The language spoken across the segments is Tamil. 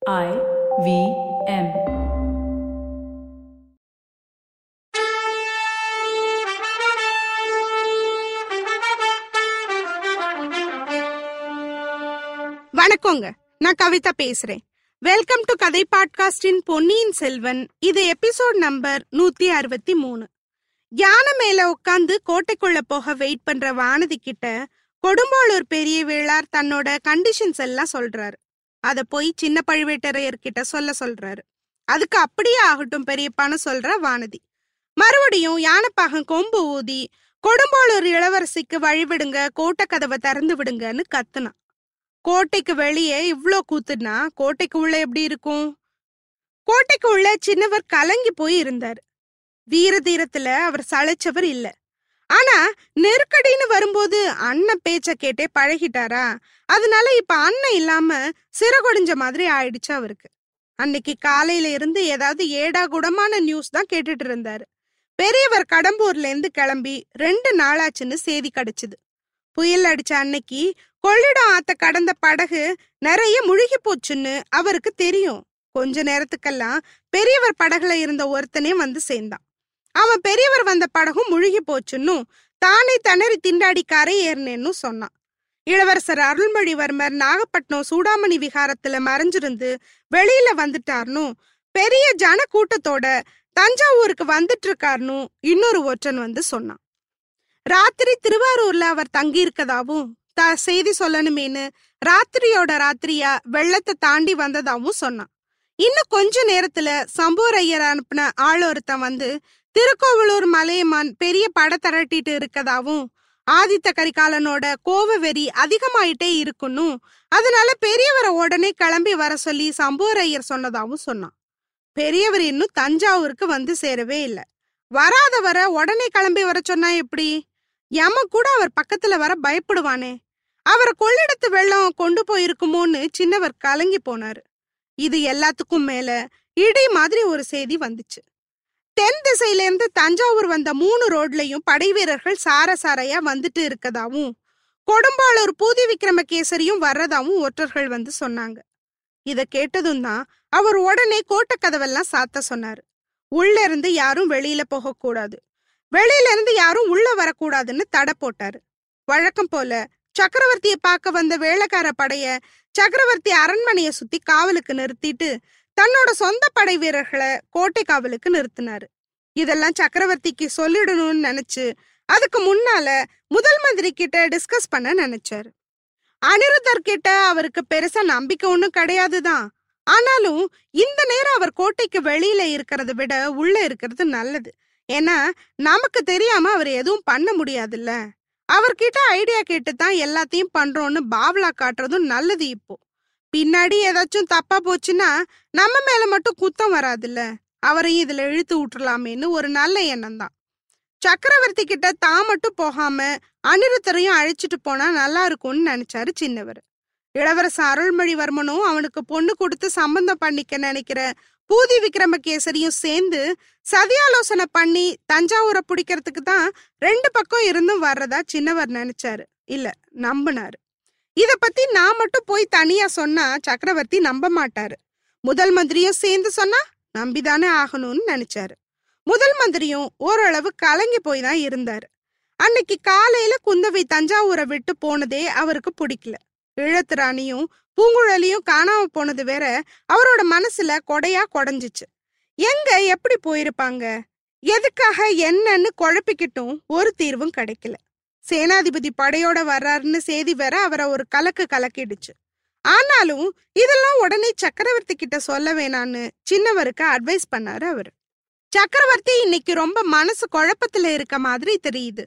IVM. வணக்கங்க, நான் கவிதா பேசுறேன். வெல்கம் டு கதை பாட்காஸ்டின் பொன்னியின் செல்வன். இது எபிசோட் நம்பர் 163. யானை மேல உட்காந்து கோட்டைக்குள்ள போக வெயிட் பண்ற வானதி கிட்ட கொடும்பாளூர் பெரிய வேளார் தன்னோட கண்டிஷன்ஸ் எல்லாம் சொல்றாரு. அத போய் சின்ன பழுவேட்டரையர்கிட்ட சொல்ல சொல்றாரு. அதுக்கு அப்படியே ஆகட்டும் பெரியப்பான்னு சொல்ற வானதி. மறுபடியும் யானைப்பாகம் கொம்பு ஊதி கொடும்பாளூர் இளவரசிக்கு வழிவிடுங்க, கோட்டை கதவை திறந்து விடுங்கன்னு கத்துனான். கோட்டைக்கு வெளியே இவ்வளோ கூத்துனா கோட்டைக்கு உள்ள எப்படி இருக்கும்? கோட்டைக்கு உள்ள சின்னவர் கலங்கி போய் இருந்தார். வீர தீரத்துல அவர் சளைச்சவர் இல்ல. ஆனா நெருக்கடின்னு வரும்போது அண்ணன் பேச்ச கேட்டே பழகிட்டாரா, அதனால இப்ப அண்ணன் இல்லாம சிறகொடிஞ்ச மாதிரி ஆயிடுச்சு அவருக்கு. அன்னைக்கு காலையில இருந்து ஏதாவது ஏடாகுடமான நியூஸ் தான் கேட்டுட்டு இருந்தாரு. பெரியவர் கடம்பூர்ல இருந்து கிளம்பி 2 நாளாச்சுன்னு செய்தி கிடைச்சது. புயல் அடிச்ச அன்னைக்கு கொள்ளிடம் ஆத்த கடந்த படகு நிறைய முழுகி போச்சுன்னு அவருக்கு தெரியும். கொஞ்ச நேரத்துக்கெல்லாம் பெரியவர் படகுல இருந்த ஒருத்தனே வந்து சேர்ந்தான். அவன் பெரியவர் வந்த படகும் முழுகி போச்சுன்னு தானே தணறி திண்டாடி கரை ஏறினேன்னு சொன்னான். இளவரசர் அருள்மொழிவர்மர் நாகப்பட்டினம் சூடாமணி விகாரத்துல மறைஞ்சிருந்து வெளியில வந்துட்டார்னு, பெரிய ஜன கூட்டத்தோட தஞ்சாவூருக்கு வந்துட்டு இருக்காருன்னு இன்னொரு ஒற்றன் வந்து சொன்னான். ராத்திரி திருவாரூர்ல அவர் தங்கியிருக்கதாவும் செய்தி சொல்லணுமேனு ராத்திரியோட ராத்திரியா வெள்ளத்தை தாண்டி வந்ததாவும் சொன்னான். இன்னும் கொஞ்ச நேரத்துல சம்போரையர் அனுப்பின ஆளொருத்தன் வந்து திருக்கோவலூர் மலையமான் பெரிய படை திரட்டிட்டு இருக்கதாவும், ஆதித்த கரிகாலனோட கோவ வெறி அதிகமாயிட்டே இருக்குன்னு அதனால பெரியவரை உடனே கிளம்பி வர சொல்லி சம்போரையர் சொன்னதாவும் சொன்னான். பெரியவர் இன்னும் தஞ்சாவூருக்கு வந்து சேரவே இல்லை. வராதவரை உடனே கிளம்பி வர சொன்னா எப்படி? யம கூட அவர் பக்கத்துல வர பயப்படுவானே. அவரை கொள்ளிடத்து வெள்ளம் கொண்டு போயிருக்குமோன்னு சின்னவர் கலங்கி போனாரு. இது எல்லாத்துக்கும் மேல இடி மாதிரி ஒரு செய்தி வந்துச்சு. தென் திசையிலேருந்து தஞ்சாவூர் வந்த 3 ரோட்லையும் படை வீரர்கள் சாரசாரையா வந்துட்டு இருக்கதாவும், கொடும்பாளூர் பூதி விக்ரம கேசரியும் வர்றதாவும் ஒற்றர்கள் வந்து சொன்னாங்க. இதை கேட்டதும் தான் அவர் உடனே கோட்டை கதவெல்லாம் சாத்த சொன்னாரு. உள்ள இருந்து யாரும் வெளியில போகக்கூடாது, வெளியில இருந்து யாரும் உள்ள வரக்கூடாதுன்னு தடை போட்டாரு. வழக்கம் போல சக்கரவர்த்திய பார்க்க வந்த வேலைக்கார படைய சக்கரவர்த்தி அரண்மனையை சுத்தி காவலுக்கு நிறுத்திட்டு தன்னோட சொந்த படை வீரர்களை கோட்டை காவலுக்கு நிறுத்தினாரு. இதெல்லாம் சக்கரவர்த்திக்கு சொல்லிடணும்னு நினைச்சு அதுக்கு முன்னால முதல் மந்திரி கிட்ட டிஸ்கஸ் பண்ண நினைச்சாரு. அனிருத்தர் கிட்ட அவருக்கு பெருசா நம்பிக்கை ஒன்றும் கிடையாதுதான். ஆனாலும் இந்த நேரம் அவர் கோட்டைக்கு வெளியில இருக்கிறத விட உள்ள இருக்கிறது நல்லது. ஏன்னா நமக்கு தெரியாம அவர் எதுவும் பண்ண முடியாதுல்ல. அவர்கிட்ட ஐடியா கேட்டுதான் எல்லாத்தையும் பண்றோம்னு பாவலா காட்டுறதும் நல்லது. இப்போ பின்னாடி ஏதாச்சும் தப்பா போச்சுன்னா நம்ம மேல மட்டும் குத்தம் வராதுல்ல, அவரையும் இதுல இழுத்து விட்டுலாமேன்னு ஒரு நல்ல எண்ணம் தான். சக்கரவர்த்தி கிட்ட தான் மட்டும் போகாம அனிருத்தரையும் அழைச்சிட்டு போனா நல்லா இருக்கும்னு நினைச்சாரு சின்னவர். இளவரச அருள்மொழிவர்மனும் அவனுக்கு பொண்ணு கொடுத்து சம்பந்தம் பண்ணிக்க நினைக்கிற பூதி விக்ரம கேசரியும் சேர்ந்து சதியாலோசனை பண்ணி தஞ்சாவூரை பிடிக்கிறதுக்கு தான் 2 பக்கம் இருந்தும் வர்றதா சின்னவர் நினைச்சாரு, இல்ல நம்பினாரு. இத பத்தி நான் மட்டும் போய் தனியா சொன்னா சக்கரவர்த்தி நம்ப மாட்டாரு. முதல் மந்திரியும் சேர்ந்து சொன்னா நம்பிதானே ஆகணும்னு நினைச்சாரு. முதல் மந்திரியும் ஓரளவு கலங்கி போய் தான் இருந்தாரு. அன்னைக்கு காலையில குந்தவை தஞ்சாவூரை விட்டு போனதே அவருக்கு பிடிக்கல. இளத்திராணியும் பூங்குழலியும் காணாம போனது வேற அவரோட மனசுல கொடையா கொடைஞ்சிச்சு. எங்க எப்படி போயிருப்பாங்க, எதுக்காக என்னன்னு குழப்பிக்கிட்டும் ஒரு தீர்வும் கிடைக்கல. சேனாதிபதி படையோட வர்றாருன்னு செய்தி வேற அவரை ஒரு கலக்கு கலக்கிடுச்சு. ஆனாலும் இதெல்லாம் உடனே சக்கரவர்த்தி கிட்ட சொல்ல வேணான்னு சின்னவருக்கு அட்வைஸ் பண்ணாரு அவரு. சக்கரவர்த்தி இன்னைக்கு ரொம்ப மனசு குழப்பத்துல இருக்க மாதிரி தெரியுது.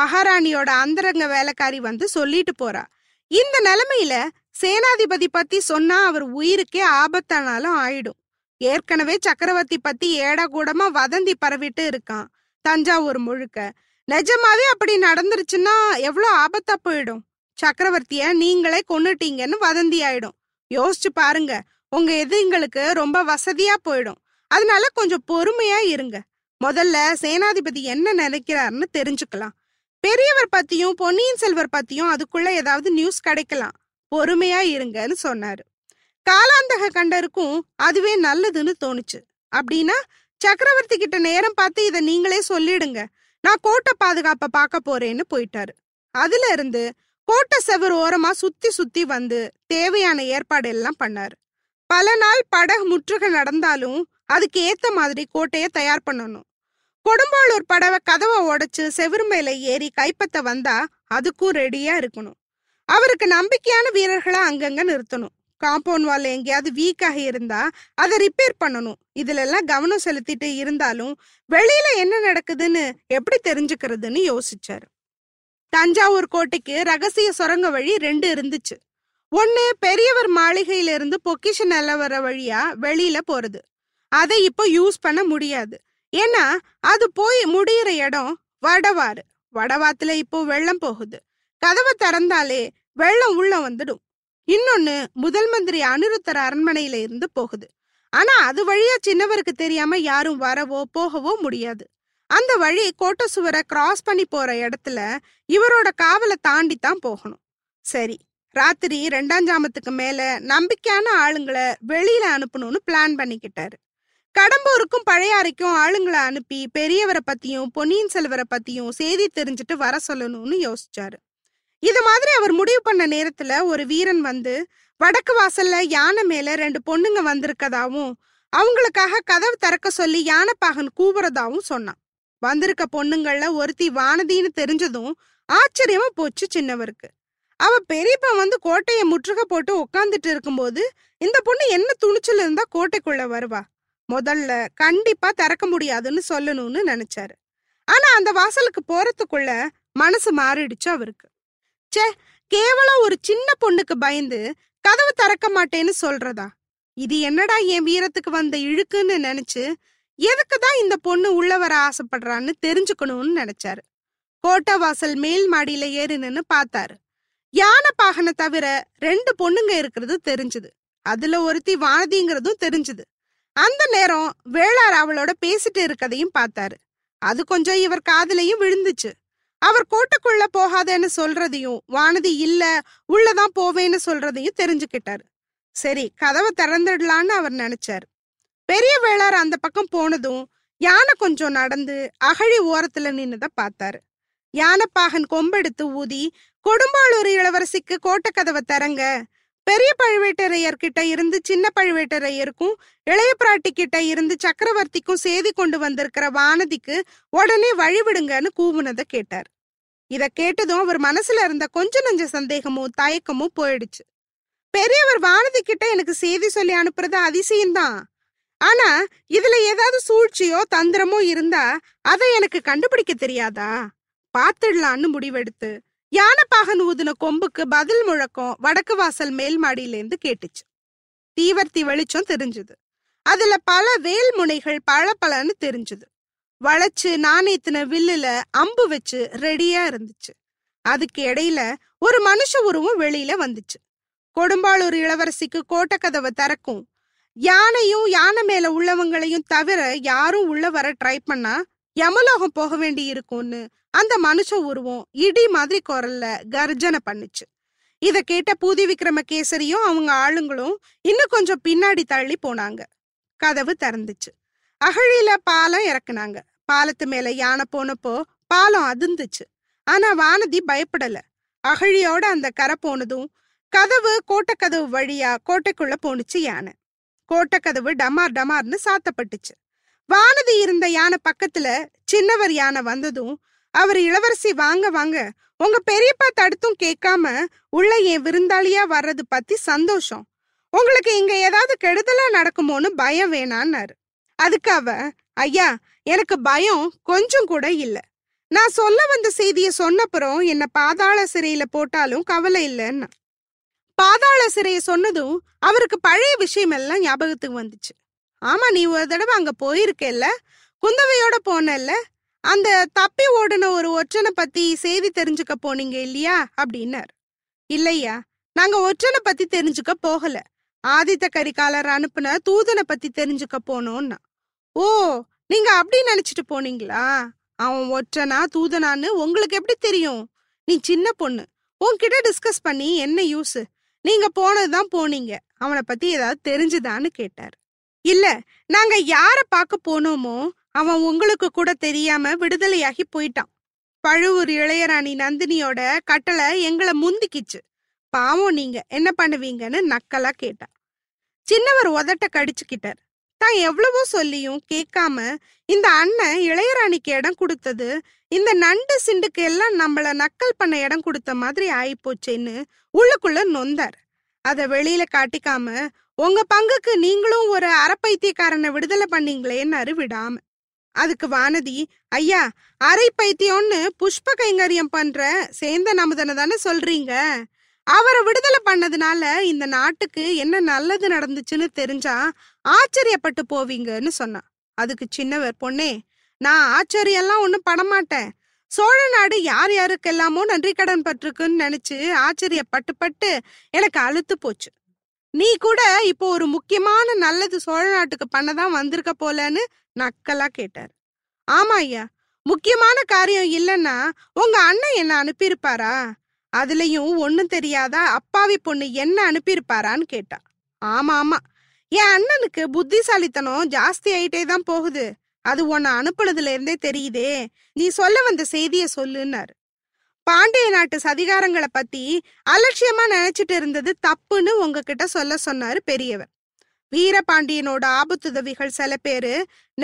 மகாராணியோட அந்தரங்க வேலைக்காரி வந்து சொல்லிட்டு போறா, இந்த நிலைமையில சேனாதிபதி பத்தி சொன்னா அவர் உயிருக்கே ஆபத்தானாலும் ஆயிடும். ஏற்கனவே சக்கரவர்த்தி பத்தி ஏடாகூடமா வதந்தி பரவிட்டு இருக்கான் தஞ்சாவூர் முழுக்க. நிஜமாவே அப்படி நடந்துருச்சுன்னா எவ்வளவு ஆபத்தா போயிடும். சக்கரவர்த்திய நீங்களே கொன்னுட்டீங்கன்னு வதந்தி ஆயிடும். யோசிச்சு பாருங்க, உங்க எதிரிங்களுக்கு ரொம்ப வசதியா போயிடும். அதனால கொஞ்சம் பொறுமையா இருங்க. முதல்ல சேனாதிபதி என்ன நினைக்கிறாருன்னு தெரிஞ்சுக்கலாம். பெரியவர் பத்தியும் பொன்னியின் செல்வர் பத்தியும் அதுக்குள்ள ஏதாவது நியூஸ் கிடைக்கலாம். பொறுமையா இருங்கன்னு சொன்னாரு. காலாந்தக கண்டருக்கும் அதுவே நல்லதுன்னு தோணுச்சு. அப்படின்னா சக்கரவர்த்தி கிட்ட நேரம் பார்த்து இதை நீங்களே சொல்லிடுங்க, நான் கோட்டை பாதுகாப்பை பார்க்க போறேன்னு போயிட்டாரு. அதுல இருந்து கோட்டை செவர் ஓரமா சுத்தி சுத்தி வந்து தேவையான ஏற்பாடு எல்லாம் பண்ணாரு. பல நாள் படகு முற்றுகை நடந்தாலும் அதுக்கு ஏத்த மாதிரி கோட்டையை தயார் பண்ணணும். கொடும்பாளூர் படவை கதவை உடைச்சு செவிர் மேல ஏறி கைப்பற்ற வந்தா அதுக்கும் ரெடியா இருக்கணும். அவருக்கு நம்பிக்கையான வீரர்களை அங்கங்க நிறுத்தணும். காம்பவுண்ட் வால் எங்கேயாவது வீக்காக இருந்தா அதை ரிப்பேர் பண்ணணும். இதுல எல்லாம் கவனம் செலுத்திட்டு இருந்தாலும் வெளியில என்ன நடக்குதுன்னு எப்படி தெரிஞ்சுக்கிறதுன்னு யோசிச்சாரு. தஞ்சாவூர் கோட்டைக்கு ரகசிய சுரங்க வழி 2 இருந்துச்சு. ஒண்ணு பெரியவர் மாளிகையில இருந்து பொக்கிஷ நிலவர வழியா வெளியில போறது. அதை இப்போ யூஸ் பண்ண முடியாது, ஏன்னா அது போய் முடிகிற இடம் வடவாறு. வடவாத்துல இப்போ வெள்ளம் போகுது, கதவை திறந்தாலே வெள்ளம் உள்ள வந்துடும். இன்னொன்னு முதல் மந்திரி அனிருத்தர் அரண்மனையில இருந்து போகுது, ஆனா அது வழியா சின்னவருக்கு தெரியாம யாரும் வரவோ போகவோ முடியாது. அந்த வழி கோட்டை சுவரை கிராஸ் பண்ணி போற இடத்துல இவரோட காவலை தாண்டித்தான் போகணும். சரி, ராத்திரி 2 ஜாமத்துக்கு மேல நம்பிக்கையான ஆளுங்களை வெளியில அனுப்பணும்னு பிளான் பண்ணிக்கிட்டாரு. கடம்பூருக்கும் பழையாறைக்கும் ஆளுங்களை அனுப்பி பெரியவரை பத்தியும் பொன்னியின் செல்வரை பத்தியும் செய்தி தெரிஞ்சுட்டு வர சொல்லணும்னு யோசிச்சாரு. இது மாதிரி அவர் முடிவு பண்ண நேரத்துல ஒரு வீரன் வந்து வடக்கு வாசல்ல யானை மேல 2 பொண்ணுங்க வந்திருக்கதாவும் அவங்களுக்காக கதவு திறக்க சொல்லி யானைப்பாகன் கூவுறதாவும் சொன்னான். வந்திருக்க பொண்ணுங்கள்ல ஒருத்தி வானதின்னு தெரிஞ்சதும் ஆச்சரியமா போச்சு சின்னவருக்கு. அவ பெரியப்பா வந்து கோட்டையை முற்றுகை போட்டு உக்காந்துட்டு இருக்கும்போது இந்த பொண்ணு என்ன துணிச்சல் இருந்தா கோட்டைக்குள்ள வருவா, முதல்ல கண்டிப்பா திறக்க முடியாதுன்னு சொல்லணும்னு நினைச்சாரு. ஆனா அந்த வாசலுக்கு போறதுக்குள்ள மனசு மாறிடுச்சு அவருக்கு. சே, கேவலம் ஒரு சின்ன பொண்ணுக்கு பயந்து கதவு திறக்க மாட்டேன்னு சொல்றதா, இது என்னடா என் வீரத்துக்கு வந்த இழுக்குன்னு நினைச்சு எதுக்குதான் இந்த பொண்ணு உள்ள வர ஆசைப்படுறான்னு தெரிஞ்சுக்கணும்னு நினைச்சாரு. கோட்டை வாசல் மேல் மாடியில ஏறி நின்னு பார்த்தாரு. யானை பாகனை தவிர 2 பொண்ணுங்க இருக்கிறது தெரிஞ்சுது, அதுல ஒருத்தி வானதிங்கிறதும் தெரிஞ்சுது. அந்த நேரம் வேளார் அவளோட பேசிட்டு இருக்கதையும் பார்த்தாரு. அது கொஞ்சம் இவர் காதலையும் விழுந்துச்சு. அவர் கோட்டைக்குள்ள போகாதேன்னு சொல்றதையும் வானதி இல்ல உள்ளதான் போவேன்னு சொல்றதையும் தெரிஞ்சுக்கிட்டாரு. சரி, கதவை திறந்துடலான்னு அவர் நினைச்சாரு. பெரிய வேளார் அந்த பக்கம் போனதும் யானை கொஞ்சம் நடந்து அகழி ஓரத்துல நின்னுத பார்த்தாரு. யானைப்பாகன் கொம்பெடுத்து ஊதி கொடும்பாளூர் இளவரசிக்கு கோட்டை கதவை திறங்க, பெரிய பழுவேட்டரையர்கிட்ட இருந்து சின்ன பழுவேட்டரையருக்கும் இளைய பிராட்டி கிட்ட இருந்து சக்கரவர்த்திக்கும் செய்தி கொண்டு வந்திருக்கிற வானதிக்கு உடனே வழிவிடுங்கன்னு கூவுனதை கேட்டார். இதை கேட்டதும் அவர் மனசுல இருந்த கொஞ்ச நஞ்ச சந்தேகமும் தயக்கமும் போயிடுச்சு. பெரியவர் வானதி கிட்ட எனக்கு செய்தி சொல்லி அனுப்புறது அதிசயம்தான், ஆனா இதுல ஏதாவது சூழ்ச்சியோ தந்திரமோ இருந்தா அதை எனக்கு கண்டுபிடிக்க தெரியாதா, பார்த்துடலான்னு முடிவெடுத்து யானைப்பாகன் ஊதுன கொம்புக்கு பதில் முழக்கம் வடக்கு வாசல் மேல் மாடியிலேருந்து கேட்டுச்சு. தீவர்த்தி வெளிச்சம் தெரிஞ்சுது, அதுல பல வேல் முனைகள் பழப்பழன்னு தெரிஞ்சுது. வளைச்சு நாணயத்தின வில்லுல அம்பு வச்சு ரெடியா இருந்துச்சு. அதுக்கு இடையில ஒரு மனுஷ உருவம் வெளியில வந்துச்சு. கொடும்பாளூர் இளவரசிக்கு கோட்டை கதவை திறக்கும், யானையும் யானை மேல உள்ளவங்களையும் தவிர யாரும் உள்ள வர ட்ரை பண்ணா யமலோகம் போக வேண்டி இருக்கும்னு அந்த மனுஷ உருவம் இடி மாதிரி குரல்ல கர்ஜனை பண்ணுச்சு. இத கேட்ட பூதி விக்ரம கேசரியும் அவங்க ஆளுங்களும் இன்னும் கொஞ்சம் பின்னாடி தள்ளி போனாங்க. கதவு திறந்துச்சு. அகழியில பாலம் இறக்குனாங்க. பாலத்து மேல யானை போனப்போ பாலம் அதிர்ந்துச்சு, ஆனா வானதி பயப்படல. அகழியோட அந்த கரை போனதும் கதவு கோட்டை கதவு வழியா கோட்டைக்குள்ள போனுச்சு யானை. கோட்டை கதவு டமார் டமார்னு சாத்தப்பட்டுச்சு. வானதி இருந்த யானை பக்கத்துல சின்னவர் யானை வந்ததும் அவர் இளவரசி வாங்க வாங்க, உங்க பெரியப்பா தடுத்தும் கேட்காம உள்ள என் விருந்தாளியா வர்றது பத்தி சந்தோஷம், உங்களுக்கு இங்க ஏதாவது கெடுதலா நடக்குமோன்னு பயம் வேணான்னாரு. அதுக்கு அவ, ஐயா எனக்கு பயம் கொஞ்சம் கூட இல்ல, நான் சொல்ல வந்த செய்தியை சொன்னப்புறம் என்ன பாதாள சிறையில போட்டாலும் கவலை இல்லைன்னா. பாதாள சிறையை சொன்னதும் அவருக்கு பழைய விஷயம் எல்லாம் ஞாபகத்துக்கு வந்துச்சு. ஆமா, நீ ஒரு தடவை அங்க போயிருக்கேல்ல, குந்தவையோட போனல்ல, அந்த தப்பி ஓடின ஒரு ஒற்றனை பத்தி செய்தி தெரிஞ்சுக்க போனீங்க இல்லையா அப்படின்னார். இல்லையா, நாங்க ஒற்றனை பத்தி தெரிஞ்சுக்க போகல, ஆதித்த கரிகாலர் அனுப்புன தூதனை பத்தி தெரிஞ்சுக்க போனோம்னா. ஓ, நீங்க அப்படி நினைச்சிட்டு போனீங்களா? அவன் ஒற்றனா தூதனான்னு உங்களுக்கு எப்படி தெரியும்? நீ சின்ன பொண்ணு, உன்கிட்ட டிஸ்கஸ் பண்ணி என்ன யூஸ்? நீங்க போனதுதான் போனீங்க, அவனை பத்தி ஏதாவது தெரிஞ்சுதான்னு கேட்டார். இல்ல, நாங்க யார பார்க்க போனோமோ அவன் உங்களுக்கு கூட தெரியாம விடுதலையாகி போயிட்டான். பழுவூர் இளையராணி நந்தினியோட கட்டளை எங்களை முந்திக்கிச்சு, பாவம் நீங்க என்ன பண்ணுவீங்கன்னு நக்கலா கேட்டான். சின்னவர் உதட்ட கடிச்சுக்கிட்டார். தான் எவ்வளவோ சொல்லியும் கேட்காம இந்த அண்ணன் இளையராணிக்கு இடம் கொடுத்தது இந்த நண்டு சிண்டுக்கு எல்லாம் நம்மள நக்கல் பண்ண இடம் கொடுத்த மாதிரி ஆயிப்போச்சேன்னு உள்ளுக்குள்ள நொந்தார். அதை வெளியில காட்டிக்காம உங்க பங்குக்கு நீங்களும் ஒரு அரைப்பைத்தியக்காரனை விடுதலை பண்ணீங்களேன்னு விடாம. அதுக்கு வானதி, ஐயா அரை பைத்தியம்னு புஷ்ப கைங்கரியம் பண்ற சேந்த நமதனை தானே சொல்றீங்க, அவரை விடுதலை பண்ணதுனால இந்த நாட்டுக்கு என்ன நல்லது நடந்துச்சுன்னு தெரிஞ்சா ஆச்சரியப்பட்டு போவீங்கன்னு சொன்னான். அதுக்கு சின்னவர், பொண்ணே நான் ஆச்சரியெல்லாம் ஒன்றும் படமாட்டேன், சோழ நாடு யார் யாருக்கெல்லாமோ நன்றி கடன் பட்டிருக்குன்னு நினைச்சு ஆச்சரியப்பட்டு பட்டு எனக்கு அழுத்து போச்சு, நீ கூட இப்போ ஒரு முக்கியமான நல்லது சோழ நாட்டுக்கு பண்ணதான் வந்திருக்க போலன்னு நக்கலா கேட்டார். ஆமா ஐயா, முக்கியமான காரியம் இல்லைன்னா உங்க அண்ணன் என்ன அனுப்பியிருப்பாரா, அதுலயும் ஒன்னும் தெரியாதா அப்பாவி பொண்ணு என்ன அனுப்பியிருப்பாரான்னு கேட்டா. ஆமா ஆமா, என் அண்ணனுக்கு புத்திசாலித்தனம் ஜாஸ்தி ஆயிட்டே தான் போகுது, அது உன்னை அனுப்புனதுல இருந்தே தெரியுதே, நீ சொல்ல வந்த செய்திய சொல்லுன்னாரு. பாண்டிய நாட்டு சதிகாரங்களை பத்தி அலட்சியமா நினைச்சிட்டு இருந்தது தப்புன்னு உங்ககிட்ட சொல்ல சொன்னாரு பெரியவர். வீர பாண்டியனோட ஆபத்துதவிகள் சில பேரு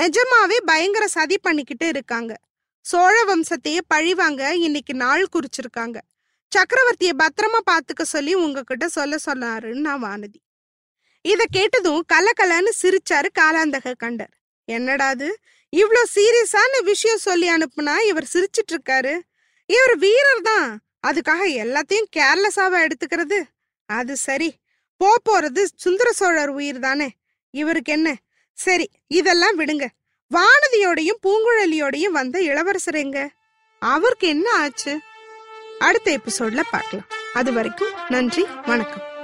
நிஜமாவே பயங்கர சதி பண்ணிக்கிட்டு இருக்காங்க, சோழ வம்சத்தையே பழிவாங்க இன்னைக்கு நாள் குறிச்சிருக்காங்க, சக்கரவர்த்திய பத்திரமா பாத்துக்க சொல்லி உங்ககிட்ட சொல்ல சொன்னாருன்னா வானதி. இத கேட்டதும் கலக்கலன்னு சிரிச்சாரு காலாந்தக கண்டர். என்னடாது இவ்வளோ சீரியஸான விஷயம் சொல்லி அனுப்புனா இவர் சிரிச்சிட்டு இருக்காரு, இவர் வீரர் தான், அதுக்காக எல்லாத்தையும் கேர்லெஸ்ஸாவா எடுத்துக்கிறது? அது சரி, போறது சுந்தர சோழர் உயிர் தானே, இவருக்கு என்ன? சரி இதெல்லாம் விடுங்க, வானதியோடையும் பூங்குழலியோடையும் வந்த இளவரசர் எங்க, அவருக்கு என்ன ஆச்சு? அடுத்த எபிசோட்ல பார்க்கலாம். அது வரைக்கும் நன்றி, வணக்கம்.